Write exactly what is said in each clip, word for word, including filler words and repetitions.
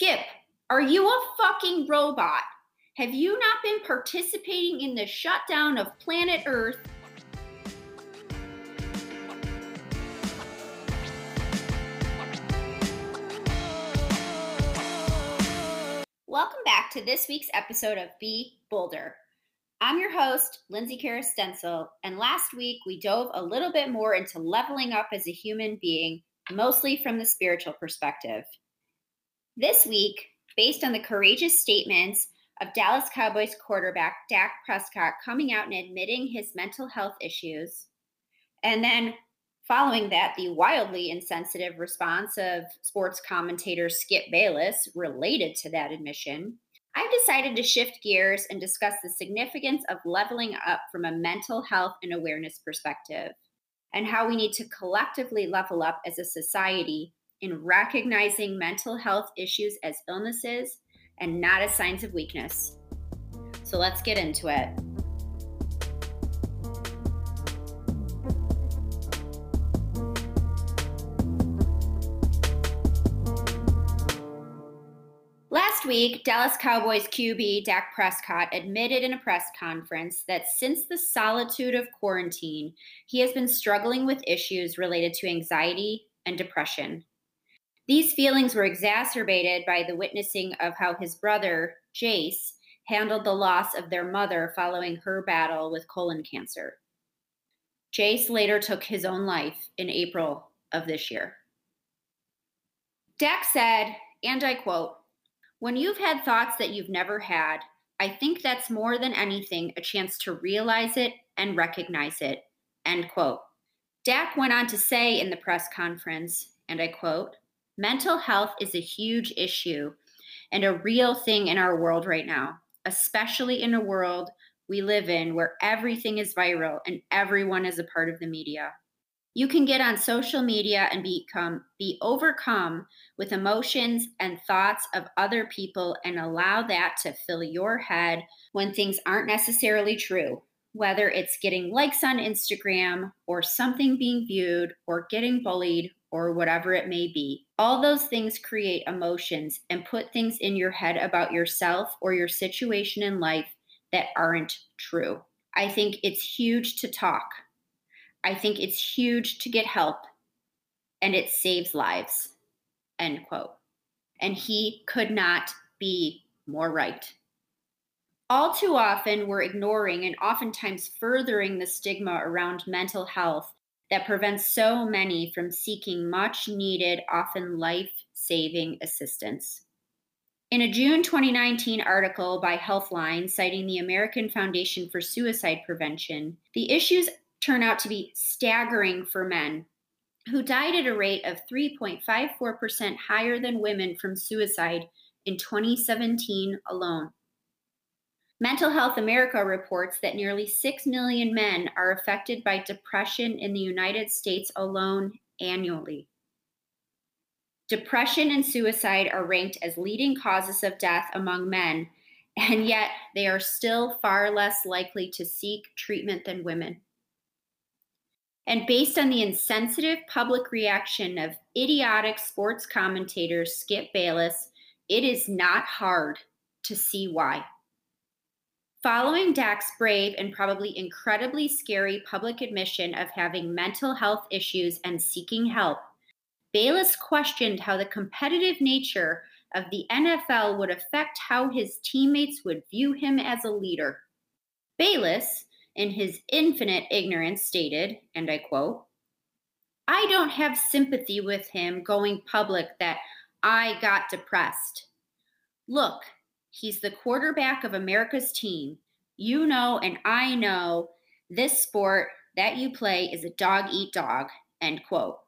Skip, are you a fucking robot? Have you not been participating in the shutdown of planet Earth? Welcome back to this week's episode of Be Bolder. I'm your host, Lindsay Karras Stencil, and last week we dove a little bit more into leveling up as a human being, mostly from the spiritual perspective. This week, based on the courageous statements of Dallas Cowboys quarterback Dak Prescott coming out and admitting his mental health issues, and then following that, the wildly insensitive response of sports commentator Skip Bayless related to that admission, I've decided to shift gears and discuss the significance of leveling up from a mental health and awareness perspective, and how we need to collectively level up as a society in recognizing mental health issues as illnesses and not as signs of weakness. So let's get into it. Last week, Dallas Cowboys Q B Dak Prescott admitted in a press conference that since the solitude of quarantine, he has been struggling with issues related to anxiety and depression. These feelings were exacerbated by the witnessing of how his brother, Jace, handled the loss of their mother following her battle with colon cancer. Jace later took his own life in April of this year. Dak said, and I quote, "When you've had thoughts that you've never had, I think that's more than anything a chance to realize it and recognize it," end quote. Dak went on to say in the press conference, and I quote, "Mental health is a huge issue and a real thing in our world right now, especially in a world we live in where everything is viral and everyone is a part of the media. You can get on social media and become be overcome with emotions and thoughts of other people and allow that to fill your head when things aren't necessarily true, whether it's getting likes on Instagram or something being viewed or getting bullied or whatever it may be. All those things create emotions and put things in your head about yourself or your situation in life that aren't true. I think it's huge to talk. I think it's huge to get help, and it saves lives," end quote. And he could not be more right. All too often, we're ignoring and oftentimes furthering the stigma around mental health that prevents so many from seeking much-needed, often life-saving assistance. In a June twenty nineteen article by Healthline citing the American Foundation for Suicide Prevention, the issues turn out to be staggering for men, who died at a rate of three point five four percent higher than women from suicide in twenty seventeen alone. Mental Health America reports that nearly six million men are affected by depression in the United States alone annually. Depression and suicide are ranked as leading causes of death among men, and yet they are still far less likely to seek treatment than women. And based on the insensitive public reaction of idiotic sports commentator Skip Bayless, it is not hard to see why. Following Dak's brave and probably incredibly scary public admission of having mental health issues and seeking help, Bayless questioned how the competitive nature of the N F L would affect how his teammates would view him as a leader. Bayless, in his infinite ignorance, stated, and I quote, "I don't have sympathy with him going public that I got depressed. Look, he's the quarterback of America's team. You know and I know this sport that you play is a dog-eat-dog," end quote.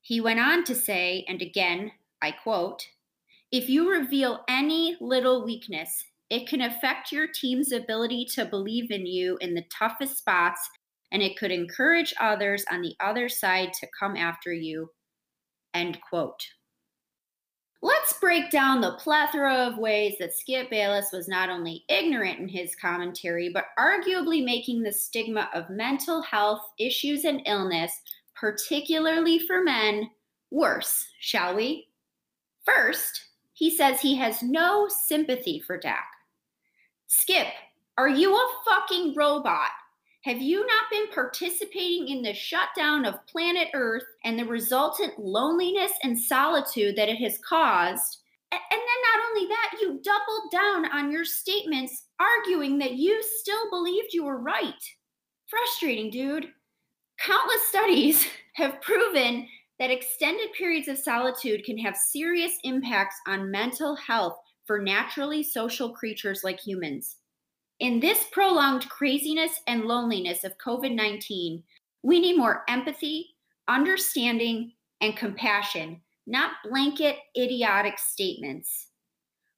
He went on to say, and again, I quote, "If you reveal any little weakness, it can affect your team's ability to believe in you in the toughest spots, and it could encourage others on the other side to come after you," end quote. Let's break down the plethora of ways that Skip Bayless was not only ignorant in his commentary, but arguably making the stigma of mental health issues and illness, particularly for men, worse, shall we? First, He says he has no sympathy for Dak. Skip, are you a fucking robot? Have you not been participating in the shutdown of planet Earth and the resultant loneliness and solitude that it has caused? And then not only that, you doubled down on your statements, arguing that you still believed you were right. Frustrating, dude. Countless studies have proven that extended periods of solitude can have serious impacts on mental health for naturally social creatures like humans. In this prolonged craziness and loneliness of covid nineteen, we need more empathy, understanding, and compassion, not blanket, idiotic statements.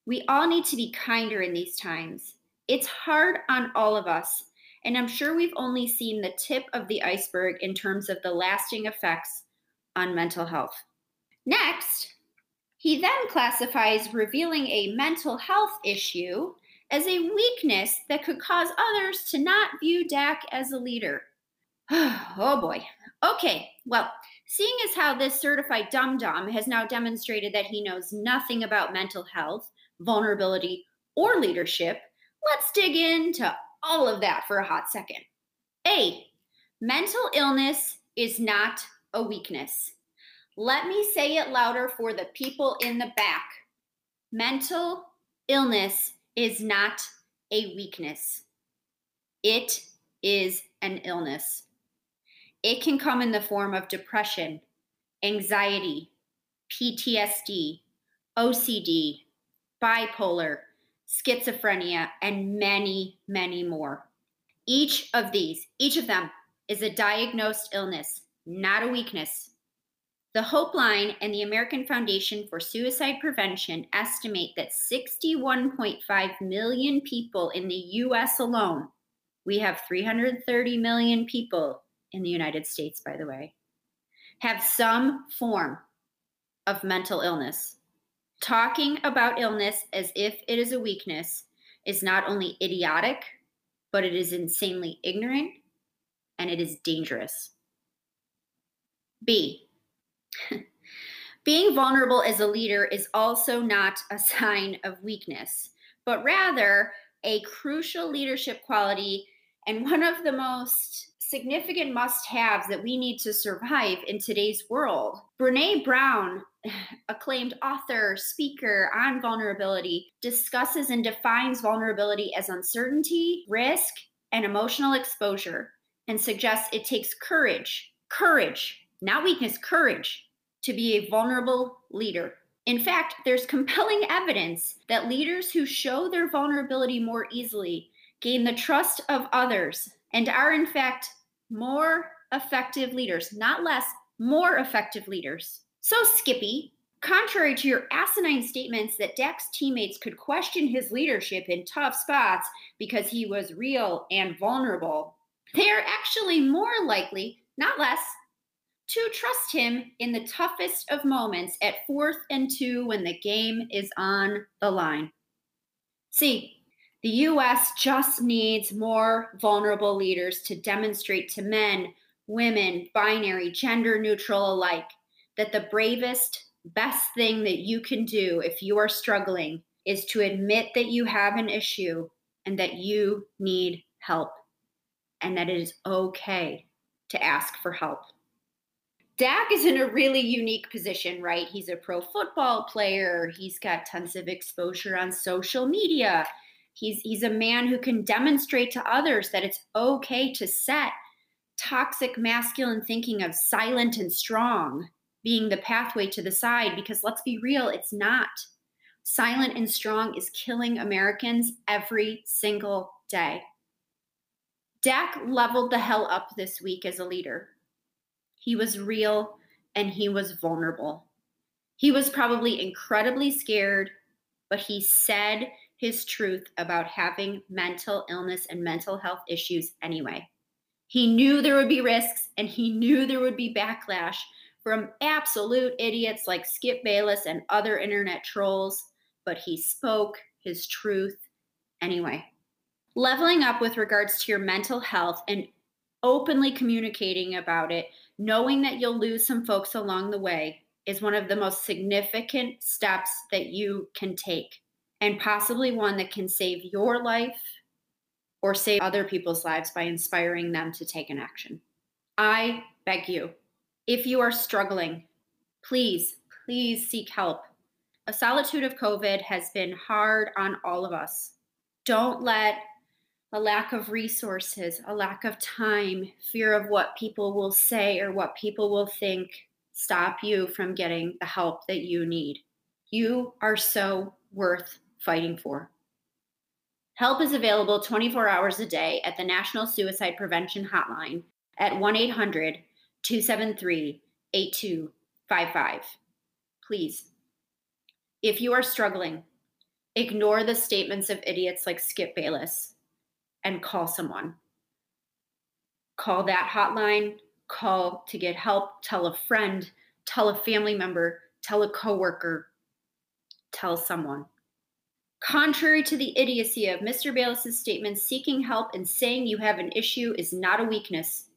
We all need to be kinder in these times. It's hard on all of us, and I'm sure we've only seen the tip of the iceberg in terms of the lasting effects on mental health. Next, he then classifies revealing a mental health issue as a weakness that could cause others to not view Dak as a leader. Oh boy. Okay, well, seeing as how this certified dum-dum has now demonstrated that he knows nothing about mental health, vulnerability, or leadership, let's dig into all of that for a hot second. A, mental illness is not a weakness. Let me say it louder for the people in the back. Mental illness is not a weakness. It is an illness. It can come in the form of depression, anxiety, P T S D, O C D, bipolar, schizophrenia, and many, many more. Each of these, each of them is a diagnosed illness, not a weakness. The Hope Line and the American Foundation for Suicide Prevention estimate that sixty-one point five million people in the U S alone, we have three hundred thirty million people in the United States, by the way, have some form of mental illness. Talking about illness as if it is a weakness is not only idiotic, but it is insanely ignorant and it is dangerous. B. Being vulnerable as a leader is also not a sign of weakness, but rather a crucial leadership quality and one of the most significant must-haves that we need to survive in today's world. Brené Brown, acclaimed author, speaker on vulnerability, discusses and defines vulnerability as uncertainty, risk, and emotional exposure, and suggests it takes courage, courage, not weakness, courage, to be a vulnerable leader. In fact, there's compelling evidence that leaders who show their vulnerability more easily gain the trust of others and are in fact more effective leaders, not less, more effective leaders. So Skippy, contrary to your asinine statements that Dak's teammates could question his leadership in tough spots because he was real and vulnerable, they are actually more likely, not less, to trust him in the toughest of moments at fourth and two when the game is on the line. C, the U S just needs more vulnerable leaders to demonstrate to men, women, binary, gender neutral alike that the bravest, best thing that you can do if you are struggling is to admit that you have an issue and that you need help and that it is okay to ask for help. Dak is in a really unique position, right? He's a pro football player. He's got tons of exposure on social media. He's, he's a man who can demonstrate to others that it's okay to set toxic masculine thinking of silent and strong being the pathway to the side, because let's be real, it's not. Silent and strong is killing Americans every single day. Dak leveled the hell up this week as a leader. He was real and he was vulnerable. He was probably incredibly scared, but he said his truth about having mental illness and mental health issues anyway. He knew there would be risks and he knew there would be backlash from absolute idiots like Skip Bayless and other internet trolls, but he spoke his truth anyway. Leveling up with regards to your mental health and openly communicating about it, knowing that you'll lose some folks along the way is one of the most significant steps that you can take, and possibly one that can save your life or save other people's lives by inspiring them to take an action. I beg you, if you are struggling, please, please seek help. A solitude of COVID has been hard on all of us. Don't let a lack of resources, a lack of time, fear of what people will say or what people will think stop you from getting the help that you need. You are so worth fighting for. Help is available twenty-four hours a day at the National Suicide Prevention Hotline at one eight hundred two seven three eight two five five. Please, if you are struggling, ignore the statements of idiots like Skip Bayless and call someone. Call that hotline, call to get help, tell a friend, tell a family member, tell a coworker, tell someone. Contrary to the idiocy of Mister Bayless's statement, seeking help and saying you have an issue is not a weakness.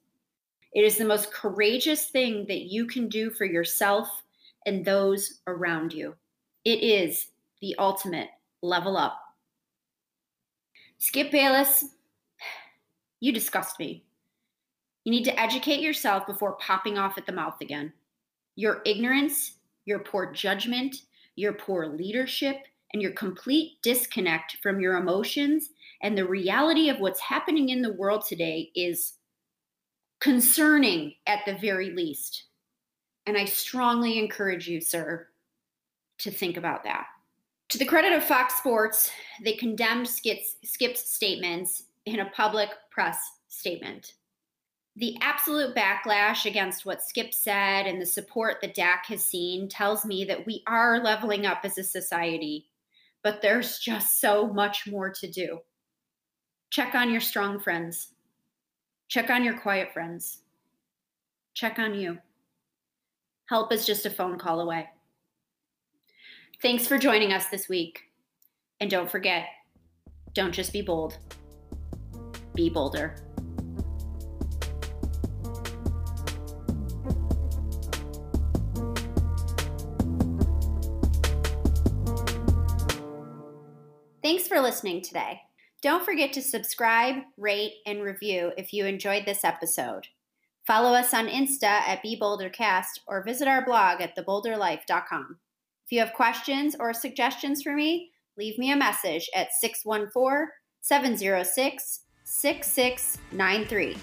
It is the most courageous thing that you can do for yourself and those around you. It is the ultimate level up. Skip Bayless, you disgust me. You need to educate yourself before popping off at the mouth again. Your ignorance, your poor judgment, your poor leadership, and your complete disconnect from your emotions and the reality of what's happening in the world today is concerning at the very least. And I strongly encourage you, sir, to think about that. To the credit of Fox Sports, they condemned Skip's, Skip's statements in a public press statement. The absolute backlash against what Skip said and the support that Dak has seen tells me that we are leveling up as a society, but there's just so much more to do. Check on your strong friends. Check on your quiet friends. Check on you. Help is just a phone call away. Thanks for joining us this week. And don't forget, don't just be bold, be bolder. Thanks for listening today. Don't forget to subscribe, rate, and review if you enjoyed this episode. Follow us on Insta at BeBolderCast or visit our blog at the bolder life dot com. If you have questions or suggestions for me, leave me a message at six one four, seven zero six, six six nine three.